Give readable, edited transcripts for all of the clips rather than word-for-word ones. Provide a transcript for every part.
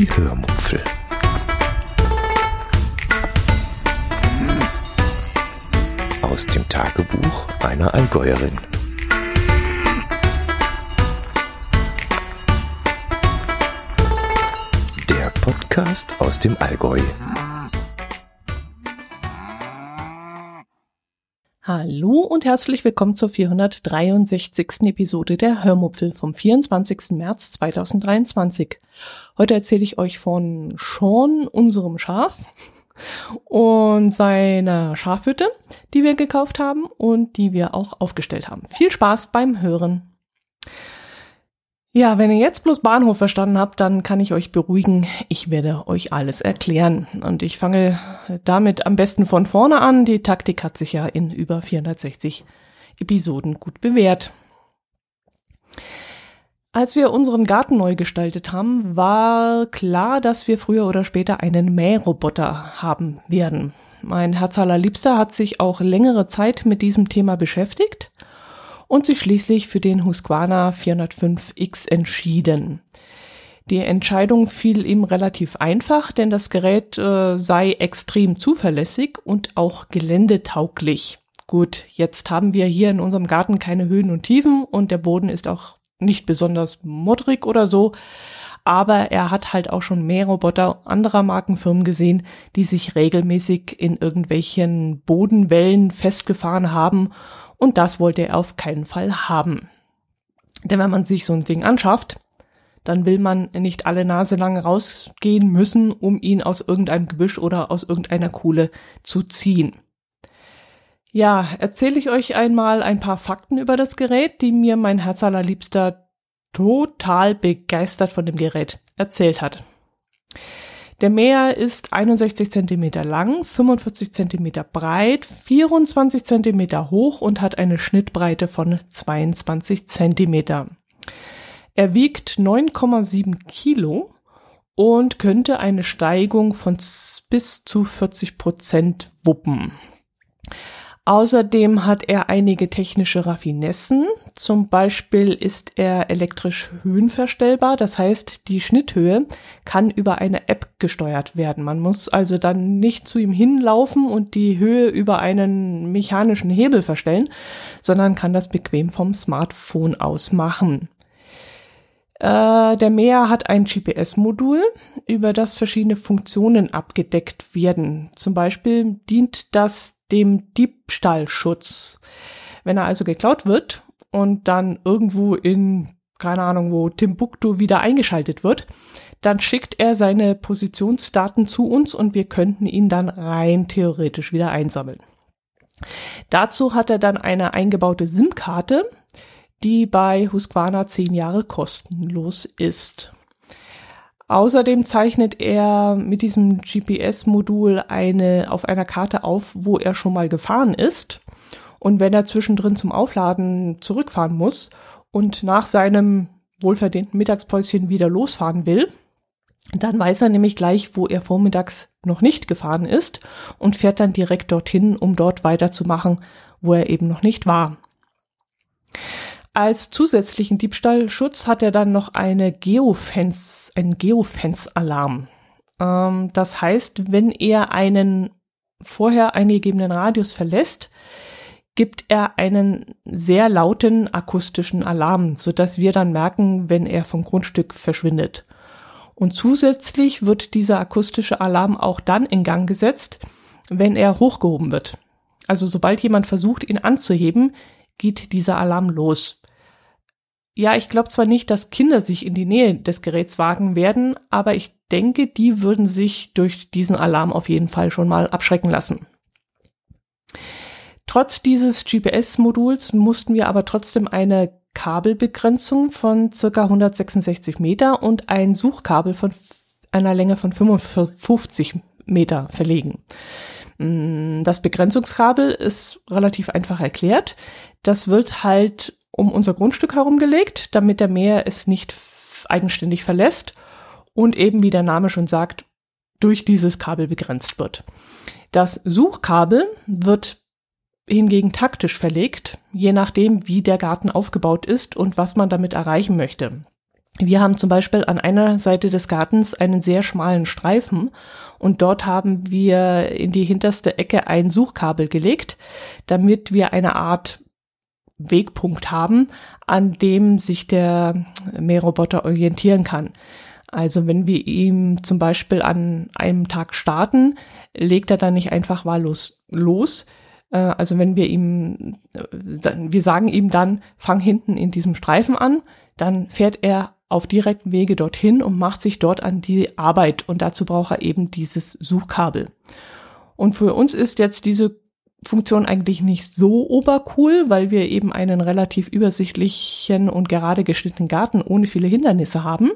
Die Hörmupfel. Aus dem Tagebuch einer Allgäuerin. Der Podcast aus dem Allgäu. Hallo und herzlich willkommen zur 463. Episode der Hörmupfel vom 24. März 2023. Heute erzähle ich euch von Shaun, unserem Schaf, und seiner Schafhütte, die wir gekauft haben und die wir auch aufgestellt haben. Viel Spaß beim Hören. Ja, wenn ihr jetzt bloß Bahnhof verstanden habt, dann kann ich euch beruhigen. Ich werde euch alles erklären. Und ich fange damit am besten von vorne an. Die Taktik hat sich ja in über 460 Episoden gut bewährt. Als wir unseren Garten neu gestaltet haben, war klar, dass wir früher oder später einen Mähroboter haben werden. Mein Herz allerliebster hat sich auch längere Zeit mit diesem Thema beschäftigt und sich schließlich für den Husqvarna 405X entschieden. Die Entscheidung fiel ihm relativ einfach, denn das Gerät sei extrem zuverlässig und auch geländetauglich. Gut, jetzt haben wir hier in unserem Garten keine Höhen und Tiefen und der Boden ist auch nicht besonders modrig oder so, aber er hat halt auch schon Mähroboter anderer Markenfirmen gesehen, die sich regelmäßig in irgendwelchen Bodenwellen festgefahren haben. Und das wollte er auf keinen Fall haben. Denn wenn man sich so ein Ding anschafft, dann will man nicht alle Nase lang rausgehen müssen, um ihn aus irgendeinem Gebüsch oder aus irgendeiner Kuhle zu ziehen. Ja, erzähle ich euch einmal ein paar Fakten über das Gerät, die mir mein Herzallerliebster total begeistert von dem Gerät erzählt hat. Der Mäher ist 61 cm lang, 45 cm breit, 24 cm hoch und hat eine Schnittbreite von 22 cm. Er wiegt 9,7 Kilo und könnte eine Steigung von bis zu 40% wuppen. Außerdem hat er einige technische Raffinessen. Zum Beispiel ist er elektrisch höhenverstellbar. Das heißt, die Schnitthöhe kann über eine App gesteuert werden. Man muss also dann nicht zu ihm hinlaufen und die Höhe über einen mechanischen Hebel verstellen, sondern kann das bequem vom Smartphone aus machen. Der Mäher hat ein GPS-Modul, über das verschiedene Funktionen abgedeckt werden. Zum Beispiel dient das dem Diebstahlschutz. Wenn er also geklaut wird und dann irgendwo in, keine Ahnung wo, Timbuktu wieder eingeschaltet wird, dann schickt er seine Positionsdaten zu uns und wir könnten ihn dann rein theoretisch wieder einsammeln. Dazu hat er dann eine eingebaute SIM-Karte, die bei Husqvarna 10 Jahre kostenlos ist. Außerdem zeichnet er mit diesem GPS-Modul auf einer Karte auf, wo er schon mal gefahren ist. Und wenn er zwischendrin zum Aufladen zurückfahren muss und nach seinem wohlverdienten Mittagspäuschen wieder losfahren will, dann weiß er nämlich gleich, wo er vormittags noch nicht gefahren ist und fährt dann direkt dorthin, um dort weiterzumachen, wo er eben noch nicht war. Als zusätzlichen Diebstahlschutz hat er dann noch einen Geofence-Alarm. Das heißt, wenn er einen vorher eingegebenen Radius verlässt, gibt er einen sehr lauten akustischen Alarm, sodass wir dann merken, wenn er vom Grundstück verschwindet. Und zusätzlich wird dieser akustische Alarm auch dann in Gang gesetzt, wenn er hochgehoben wird. Also sobald jemand versucht, ihn anzuheben, geht dieser Alarm los. Ja, ich glaube zwar nicht, dass Kinder sich in die Nähe des Geräts wagen werden, aber ich denke, die würden sich durch diesen Alarm auf jeden Fall schon mal abschrecken lassen. Trotz dieses GPS-Moduls mussten wir aber trotzdem eine Kabelbegrenzung von ca. 166 Meter und ein Suchkabel von einer Länge von 55 Meter verlegen. Das Begrenzungskabel ist relativ einfach erklärt. Das wird halt um unser Grundstück herumgelegt, damit der Mäher es nicht eigenständig verlässt und eben, wie der Name schon sagt, durch dieses Kabel begrenzt wird. Das Suchkabel wird hingegen taktisch verlegt, je nachdem, wie der Garten aufgebaut ist und was man damit erreichen möchte. Wir haben zum Beispiel an einer Seite des Gartens einen sehr schmalen Streifen und dort haben wir in die hinterste Ecke ein Suchkabel gelegt, damit wir eine Art Wegpunkt haben, an dem sich der Mähroboter orientieren kann. Also wenn wir ihm zum Beispiel an einem Tag starten, legt er dann nicht einfach wahllos los. Also wenn wir ihm, wir sagen ihm dann, fang hinten in diesem Streifen an, dann fährt er auf direkten Wege dorthin und macht sich dort an die Arbeit. Und dazu braucht er eben dieses Suchkabel. Und für uns ist jetzt diese Funktion eigentlich nicht so obercool, weil wir eben einen relativ übersichtlichen und gerade geschnittenen Garten ohne viele Hindernisse haben.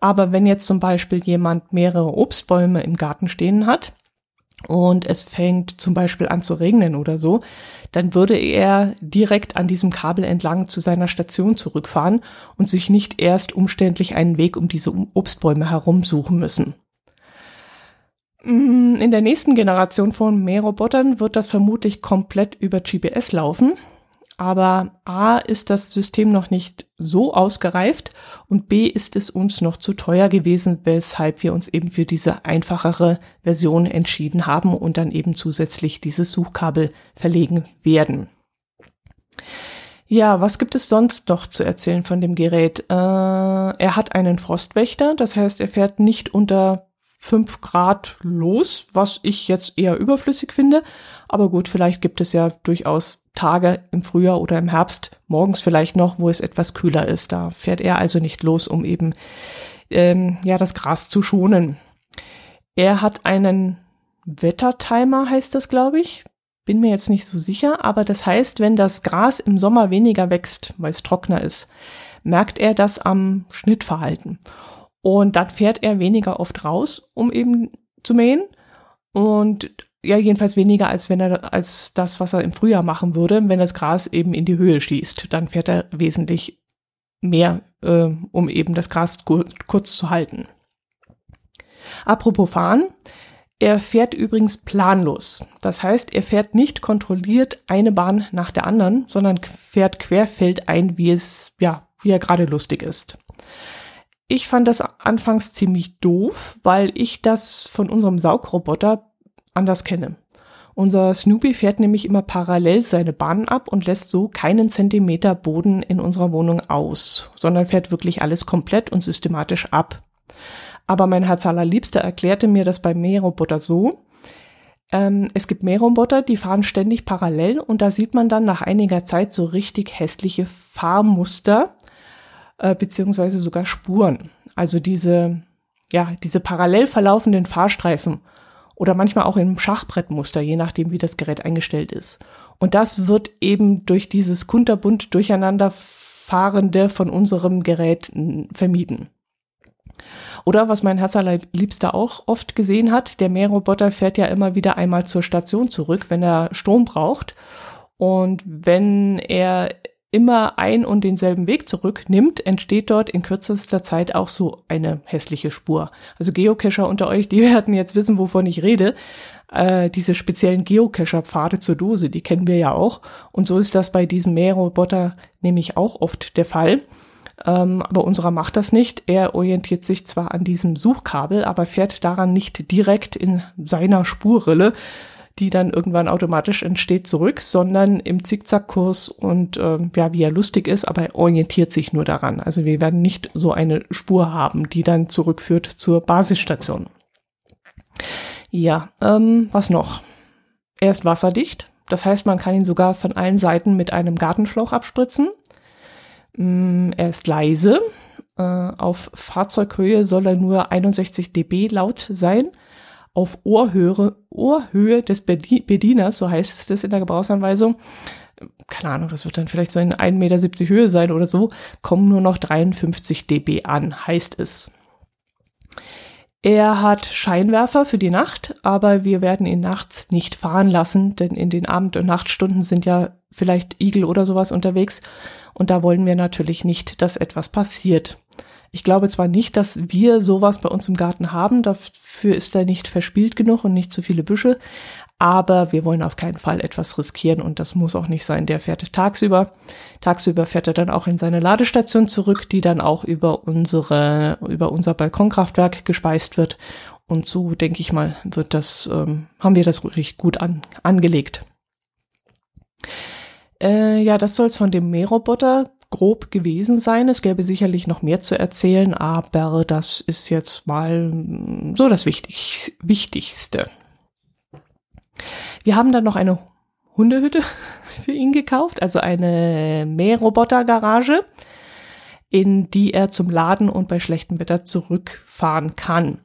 Aber wenn jetzt zum Beispiel jemand mehrere Obstbäume im Garten stehen hat und es fängt zum Beispiel an zu regnen oder so, dann würde er direkt an diesem Kabel entlang zu seiner Station zurückfahren und sich nicht erst umständlich einen Weg um diese Obstbäume herum suchen müssen. In der nächsten Generation von Mährobotern wird das vermutlich komplett über GPS laufen. Aber A ist das System noch nicht so ausgereift und B ist es uns noch zu teuer gewesen, weshalb wir uns eben für diese einfachere Version entschieden haben und dann eben zusätzlich dieses Suchkabel verlegen werden. Ja, was gibt es sonst noch zu erzählen von dem Gerät? Er hat einen Frostwächter, das heißt, er fährt nicht unter 5 Grad los, was ich jetzt eher überflüssig finde. Aber gut, vielleicht gibt es ja durchaus Tage im Frühjahr oder im Herbst, morgens vielleicht noch, wo es etwas kühler ist. Da fährt er also nicht los, um eben das Gras zu schonen. Er hat einen Wettertimer, heißt das, glaube ich. Bin mir jetzt nicht so sicher, aber das heißt, wenn das Gras im Sommer weniger wächst, weil es trockener ist, merkt er das am Schnittverhalten. Und dann fährt er weniger oft raus, um eben zu mähen. Und ja, jedenfalls weniger als das, was er im Frühjahr machen würde, wenn das Gras eben in die Höhe schießt. Dann fährt er wesentlich mehr, um eben das Gras kurz zu halten. Apropos fahren. Er fährt übrigens planlos. Das heißt, er fährt nicht kontrolliert eine Bahn nach der anderen, sondern fährt querfeldein, wie er gerade lustig ist. Ich fand das anfangs ziemlich doof, weil ich das von unserem Saugroboter anders kenne. Unser Snoopy fährt nämlich immer parallel seine Bahnen ab und lässt so keinen Zentimeter Boden in unserer Wohnung aus, sondern fährt wirklich alles komplett und systematisch ab. Aber mein Herz allerliebster erklärte mir das bei Mähroboter so. Es gibt Mähroboter, die fahren ständig parallel und da sieht man dann nach einiger Zeit so richtig hässliche Fahrmuster, beziehungsweise sogar Spuren. Also diese parallel verlaufenden Fahrstreifen oder manchmal auch im Schachbrettmuster, je nachdem, wie das Gerät eingestellt ist. Und das wird eben durch dieses kunterbunt durcheinanderfahrende von unserem Gerät vermieden. Oder was mein Herz allerliebster auch oft gesehen hat, der Mähroboter fährt ja immer wieder einmal zur Station zurück, wenn er Strom braucht. Und wenn er immer ein und denselben Weg zurücknimmt, entsteht dort in kürzester Zeit auch so eine hässliche Spur. Also Geocacher unter euch, die werden jetzt wissen, wovon ich rede. Diese speziellen Geocacher-Pfade zur Dose, die kennen wir ja auch. Und so ist das bei diesem Mähroboter nämlich auch oft der Fall. Aber unserer macht das nicht. Er orientiert sich zwar an diesem Suchkabel, aber fährt daran nicht direkt in seiner Spurrille, die dann irgendwann automatisch entsteht, zurück, sondern im Zickzackkurs und wie er lustig ist, aber er orientiert sich nur daran. Also wir werden nicht so eine Spur haben, die dann zurückführt zur Basisstation. Ja, was noch? Er ist wasserdicht, das heißt, man kann ihn sogar von allen Seiten mit einem Gartenschlauch abspritzen. Er ist leise, auf Fahrzeughöhe soll er nur 61 dB laut sein. Auf Ohrhöhe des Bedieners, so heißt es in der Gebrauchsanweisung, keine Ahnung, das wird dann vielleicht so in 1,70 Meter Höhe sein oder so, kommen nur noch 53 dB an, heißt es. Er hat Scheinwerfer für die Nacht, aber wir werden ihn nachts nicht fahren lassen, denn in den Abend- und Nachtstunden sind ja vielleicht Igel oder sowas unterwegs und da wollen wir natürlich nicht, dass etwas passiert. Ich glaube zwar nicht, dass wir sowas bei uns im Garten haben, dafür ist er nicht verspielt genug und nicht zu viele Büsche, Aber wir wollen auf keinen Fall etwas riskieren und das muss auch nicht sein. Der fährt tagsüber. Tagsüber fährt er dann auch in seine Ladestation zurück, die dann auch über unser Balkonkraftwerk gespeist wird. Und so, denke ich mal, haben wir das richtig gut angelegt. Das soll es von dem Mähroboter grob gewesen sein. Es gäbe sicherlich noch mehr zu erzählen, aber das ist jetzt mal so das Wichtigste. Wir haben dann noch eine Hundehütte für ihn gekauft, also eine Mähroboter-Garage, in die er zum Laden und bei schlechtem Wetter zurückfahren kann.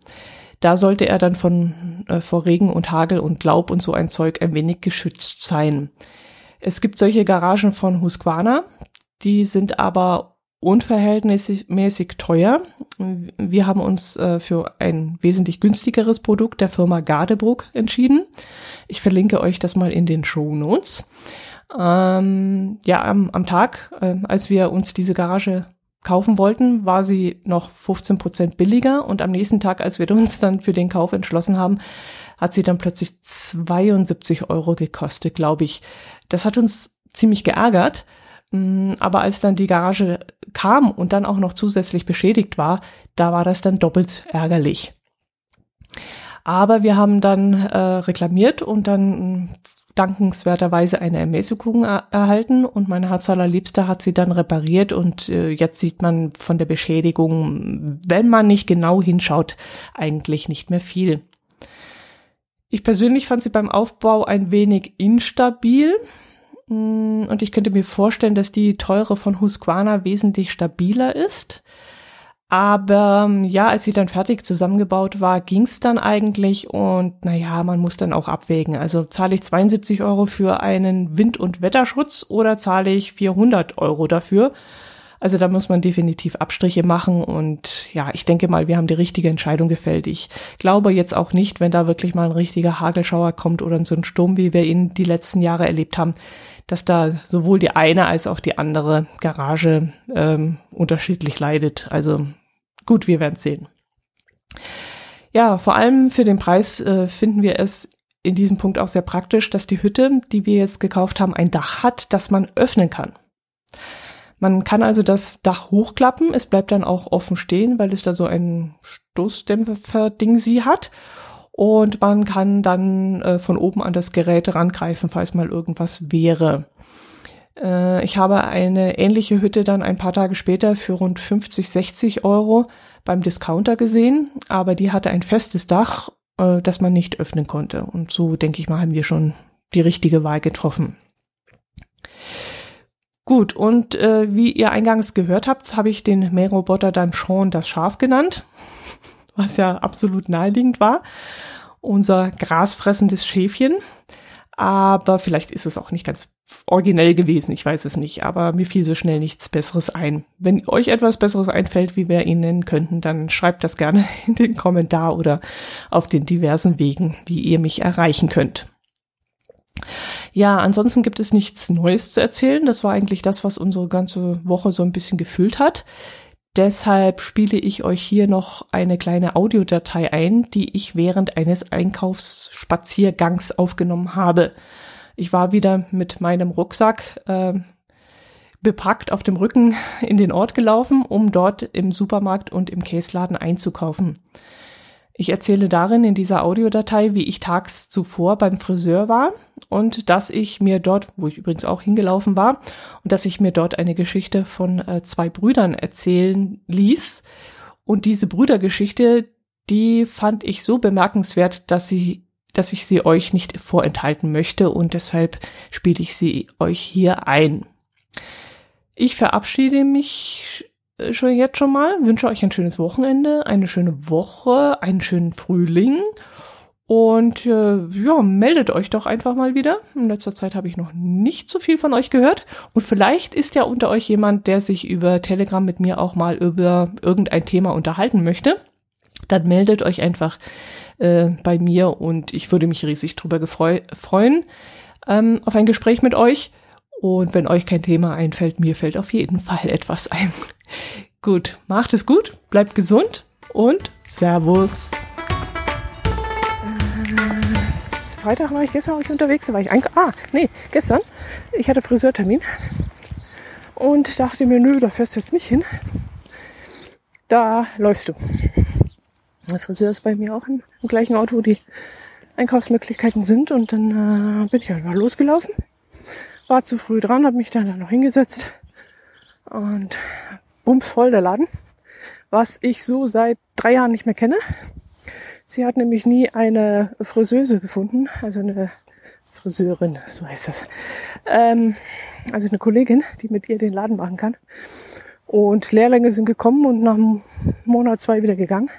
Da sollte er dann vor Regen und Hagel und Laub und so ein Zeug ein wenig geschützt sein. Es gibt solche Garagen von Husqvarna, die sind aber unverhältnismäßig teuer. Wir haben uns für ein wesentlich günstigeres Produkt der Firma Gardebrook entschieden. Ich verlinke euch das mal in den Shownotes. Am Tag, als wir uns diese Garage kaufen wollten, war sie noch 15% billiger und am nächsten Tag, als wir uns dann für den Kauf entschlossen haben, hat sie dann plötzlich 72 € gekostet, glaube ich. Das hat uns ziemlich geärgert. Aber als dann die Garage kam und dann auch noch zusätzlich beschädigt war, da war das dann doppelt ärgerlich. Aber wir haben dann reklamiert und dann dankenswerterweise eine Ermäßigung erhalten und meine Herz allerliebste hat sie dann repariert und jetzt sieht man von der Beschädigung, wenn man nicht genau hinschaut, eigentlich nicht mehr viel. Ich persönlich fand sie beim Aufbau ein wenig instabil. Und ich könnte mir vorstellen, dass die teure von Husqvarna wesentlich stabiler ist. Aber ja, als sie dann fertig zusammengebaut war, ging es dann eigentlich. Und naja, man muss dann auch abwägen. Also zahle ich 72 € für einen Wind- und Wetterschutz oder zahle ich 400 € dafür? Also da muss man definitiv Abstriche machen. Und ja, ich denke mal, wir haben die richtige Entscheidung gefällt. Ich glaube jetzt auch nicht, wenn da wirklich mal ein richtiger Hagelschauer kommt oder so ein Sturm, wie wir ihn die letzten Jahre erlebt haben, dass da sowohl die eine als auch die andere Garage unterschiedlich leidet. Also gut, wir werden es sehen. Ja, vor allem für den Preis finden wir es in diesem Punkt auch sehr praktisch, dass die Hütte, die wir jetzt gekauft haben, ein Dach hat, das man öffnen kann. Man kann also das Dach hochklappen, es bleibt dann auch offen stehen, weil es da so ein Stoßdämpfer-Ding sie hat. Und man kann dann von oben an das Gerät rangreifen, falls mal irgendwas wäre. Ich habe eine ähnliche Hütte dann ein paar Tage später für rund 50-60 € beim Discounter gesehen. Aber die hatte ein festes Dach, das man nicht öffnen konnte. Und so, denke ich mal, haben wir schon die richtige Wahl getroffen. Gut, und wie ihr eingangs gehört habt, habe ich den Mähroboter dann Shaun das Schaf genannt. Was ja absolut naheliegend war, unser grasfressendes Schäfchen. Aber vielleicht ist es auch nicht ganz originell gewesen, ich weiß es nicht. Aber mir fiel so schnell nichts Besseres ein. Wenn euch etwas Besseres einfällt, wie wir ihn nennen könnten, dann schreibt das gerne in den Kommentar oder auf den diversen Wegen, wie ihr mich erreichen könnt. Ja, ansonsten gibt es nichts Neues zu erzählen. Das war eigentlich das, was unsere ganze Woche so ein bisschen gefüllt hat. Deshalb spiele ich euch hier noch eine kleine Audiodatei ein, die ich während eines Einkaufsspaziergangs aufgenommen habe. Ich war wieder mit meinem Rucksack bepackt auf dem Rücken in den Ort gelaufen, um dort im Supermarkt und im Käsladen einzukaufen. Ich erzähle darin in dieser Audiodatei, wie ich tags zuvor beim Friseur war und dass ich mir dort, wo ich übrigens auch hingelaufen war, und dass ich mir dort eine Geschichte von zwei Brüdern erzählen ließ. Und diese Brüdergeschichte, die fand ich so bemerkenswert, dass ich sie euch nicht vorenthalten möchte und deshalb spiele ich sie euch hier ein. Ich verabschiede mich jetzt schon mal, wünsche euch ein schönes Wochenende, eine schöne Woche, einen schönen Frühling und meldet euch doch einfach mal wieder. In letzter Zeit habe ich noch nicht so viel von euch gehört und vielleicht ist ja unter euch jemand, der sich über Telegram mit mir auch mal über irgendein Thema unterhalten möchte. Dann meldet euch einfach bei mir und ich würde mich riesig drüber freuen auf ein Gespräch mit euch. Und wenn euch kein Thema einfällt, mir fällt auf jeden Fall etwas ein. Gut, macht es gut, bleibt gesund und Servus. Freitag war ich, gestern war ich unterwegs, da war ich gestern. Ich hatte Friseurtermin und dachte mir, nö, da fährst du jetzt nicht hin. Da läufst du. Der Friseur ist bei mir auch im gleichen Ort, wo die Einkaufsmöglichkeiten sind. Und dann bin ich einfach losgelaufen. War zu früh dran, habe mich dann noch hingesetzt. Und bumsvoll der Laden, was ich so seit 3 Jahren nicht mehr kenne. Sie hat nämlich nie eine Friseuse gefunden, also eine Friseurin, so heißt das. Also eine Kollegin, die mit ihr den Laden machen kann. Und Lehrlinge sind gekommen und nach einem Monat, 2 wieder gegangen.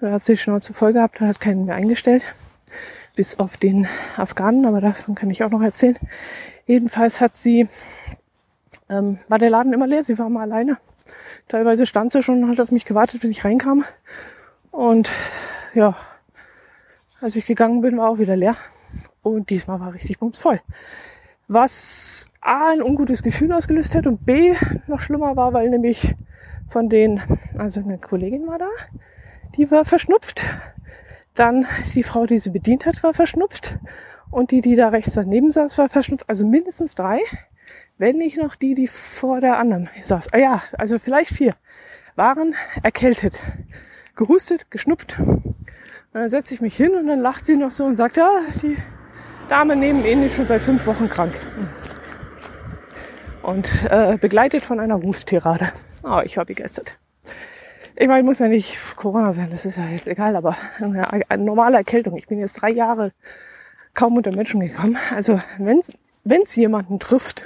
Da hat sie die Schnauze voll gehabt und hat keinen mehr eingestellt. Bis auf den Afghanen, aber davon kann ich auch noch erzählen. Jedenfalls hat sie, war der Laden immer leer, sie war immer alleine. Teilweise stand sie schon und hat auf mich gewartet, wenn ich reinkam. Und ja, als ich gegangen bin, war auch wieder leer. Und diesmal war richtig bumsvoll. Was A, ein ungutes Gefühl ausgelöst hat und B, noch schlimmer war, weil nämlich von den, also eine Kollegin war da, die war verschnupft. Dann die Frau, die sie bedient hat, war verschnupft. Und die, die da rechts daneben saß, war verschnupft. Also mindestens 3, wenn nicht noch die, die vor der anderen saß. Ah ja, also vielleicht 4, waren erkältet, gehustet, geschnupft. Und dann setze ich mich hin und dann lacht sie noch so und sagt, ja, die Dame neben Ihnen schon seit 5 Wochen krank und begleitet von einer Hustierade. Oh, ich war begeistert. Ich meine, muss ja nicht Corona sein, das ist ja jetzt egal, aber eine normale Erkältung. Ich bin jetzt 3 Jahre kaum unter Menschen gekommen. Also wenn es jemanden trifft,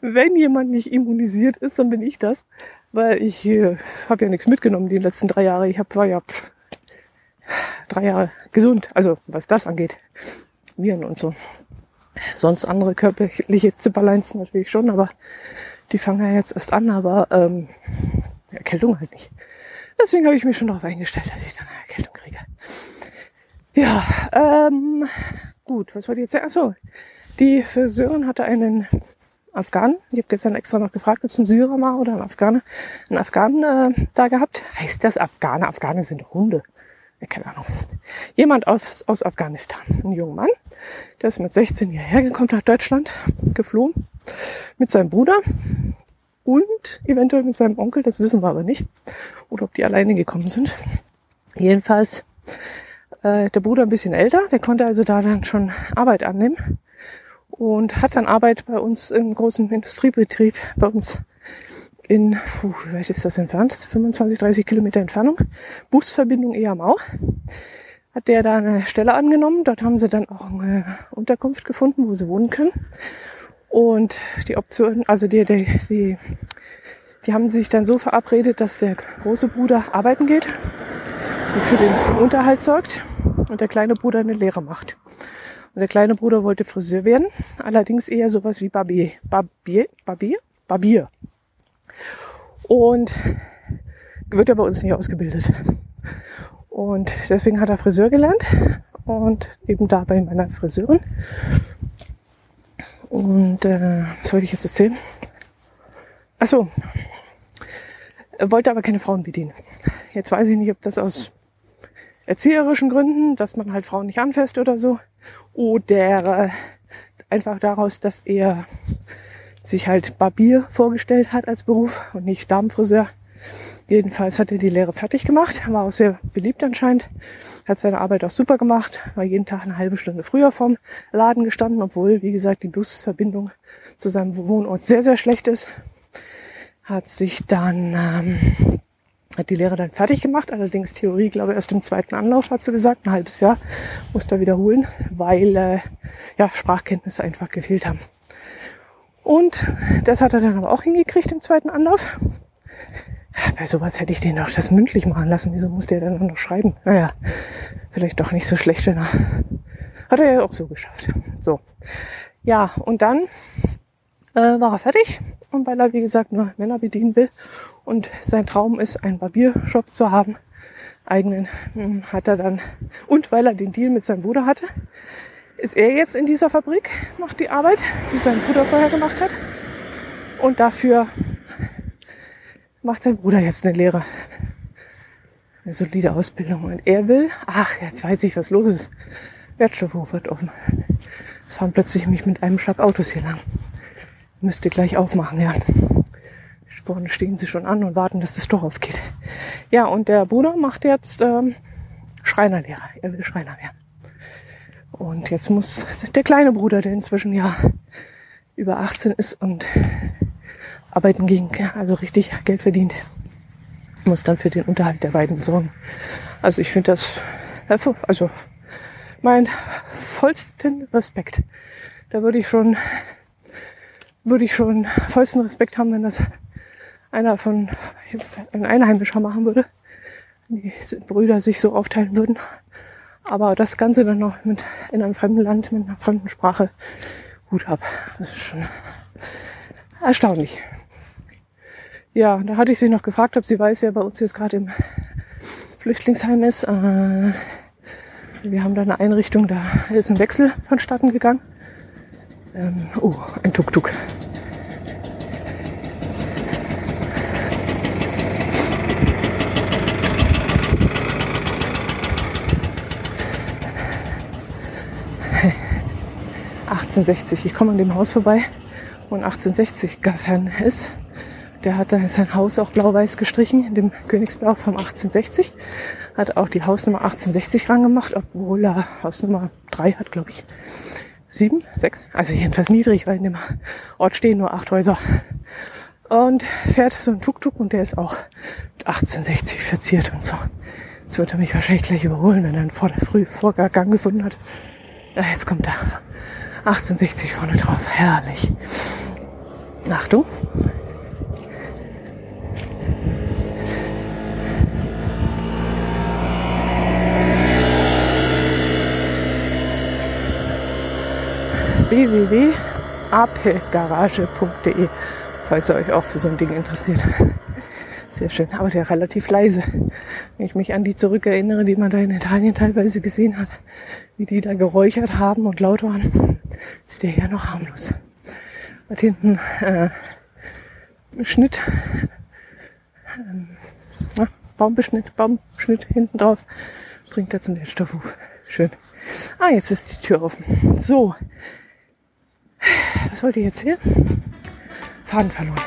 wenn jemand nicht immunisiert ist, dann bin ich das, weil ich habe ja nichts mitgenommen die letzten 3 Jahre. Ich war ja 3 Jahre gesund, also was das angeht. Viren und so. Sonst andere körperliche Zipperleins natürlich schon, aber die fangen ja jetzt erst an, aber Erkältung halt nicht. Deswegen habe ich mich schon darauf eingestellt, dass ich dann eine Erkältung kriege. Ja, gut, was wollte ich jetzt sagen? Achso, die Friseurin hatte einen Afghanen. Ich habe gestern extra noch gefragt, ob es einen Syrer mal oder einen Afghanen da gehabt. Heißt das Afghane? Afghane sind Hunde. Keine Ahnung. Jemand aus Afghanistan, ein junger Mann, der ist mit 16 hierher gekommen nach Deutschland, geflohen, mit seinem Bruder und eventuell mit seinem Onkel, das wissen wir aber nicht, oder ob die alleine gekommen sind. Jedenfalls der Bruder ein bisschen älter, der konnte also da dann schon Arbeit annehmen und hat dann Arbeit bei uns im großen Industriebetrieb bei uns in, wie weit ist das entfernt? 25, 30 Kilometer Entfernung. Busverbindung Eamau. Hat der da eine Stelle angenommen. Dort haben sie dann auch eine Unterkunft gefunden, wo sie wohnen können. Und die Option, also die haben sich dann so verabredet, dass der große Bruder arbeiten geht und für den Unterhalt sorgt und der kleine Bruder eine Lehre macht. Und der kleine Bruder wollte Friseur werden, allerdings eher sowas wie Barbier. Und wird ja bei uns nicht ausgebildet. Und deswegen hat er Friseur gelernt und eben da bei meiner Friseurin. Und was wollte ich jetzt erzählen? Achso, er wollte aber keine Frauen bedienen. Jetzt weiß ich nicht, ob das aus erzieherischen Gründen, dass man halt Frauen nicht anfasst oder so, oder einfach daraus, dass er sich halt Barbier vorgestellt hat als Beruf und nicht Damenfriseur. Jedenfalls hat er die Lehre fertig gemacht, war auch sehr beliebt anscheinend, hat seine Arbeit auch super gemacht, war jeden Tag eine halbe Stunde früher vorm Laden gestanden, obwohl, wie gesagt, die Busverbindung zu seinem Wohnort sehr, sehr schlecht ist. Hat die Lehre dann fertig gemacht, allerdings Theorie, glaube ich, erst im 2. Anlauf, hat sie gesagt, ein halbes Jahr, musste er wiederholen, weil Sprachkenntnisse einfach gefehlt haben. Und das hat er dann aber auch hingekriegt im 2. Anlauf. Bei sowas hätte ich den doch das mündlich machen lassen. Wieso musste er dann noch schreiben? Naja, vielleicht doch nicht so schlecht, wenn er... Hat er ja auch so geschafft. So. Ja, und dann war er fertig. Und weil er, wie gesagt, nur Männer bedienen will und sein Traum ist, einen Barbiershop zu haben, eigenen, hat er dann... Und weil er den Deal mit seinem Bruder hatte, ist er jetzt in dieser Fabrik, macht die Arbeit, die sein Bruder vorher gemacht hat. Und dafür macht sein Bruder jetzt eine Lehre. Eine solide Ausbildung. Und er will, ach, jetzt weiß ich, was los ist. Wertstoffhof hat offen. Es fahren plötzlich mich mit einem Schlag Autos hier lang. Müsst ihr gleich aufmachen, ja. Vorne stehen sie schon an und warten, dass das Tor aufgeht. Ja, und der Bruder macht jetzt Schreinerlehrer. Er will Schreiner werden. Und jetzt muss der kleine Bruder, der inzwischen ja über 18 ist und arbeiten ging, also richtig Geld verdient, muss dann für den Unterhalt der beiden sorgen. Also ich finde das, also mein vollsten Respekt. Da würde ich schon vollsten Respekt haben, wenn das einer von ein Einheimischer machen würde, die Brüder sich so aufteilen würden. Aber das Ganze dann noch mit in einem fremden Land, mit einer fremden Sprache, Hut ab. Das ist schon erstaunlich. Ja, da hatte ich sie noch gefragt, ob sie weiß, wer bei uns jetzt gerade im Flüchtlingsheim ist. Wir haben da eine Einrichtung, da ist ein Wechsel vonstatten gegangen. Oh, ein Tuk-Tuk. Ich komme an dem Haus vorbei, wo ein 1860er-Fan ist. Der hat dann sein Haus auch blau-weiß gestrichen, in dem Königsblau vom 1860. Hat auch die Hausnummer 1860 rangemacht, obwohl er Hausnummer 3 hat, glaube ich. 7, 6, also jedenfalls niedrig, weil in dem Ort stehen nur 8 Häuser. Und fährt so ein Tuk-Tuk und der ist auch mit 1860 verziert und so. Jetzt wird er mich wahrscheinlich gleich überholen, wenn er einen Vordergang gefunden hat. Ja, jetzt kommt er. 1860 vorne drauf, herrlich. Achtung. www.apgarage.de, falls ihr euch auch für so ein Ding interessiert. Sehr schön, aber der relativ leise. Wenn ich mich an die zurückerinnere, die man da in Italien teilweise gesehen hat, wie die da geräuchert haben und laut waren, ist der ja noch harmlos. Hat hinten Schnitt, Baumschnitt hinten drauf, bringt er zum Wertstoffhof. Schön. Ah, jetzt ist die Tür offen. So, was wollte ich jetzt hier? Faden verloren.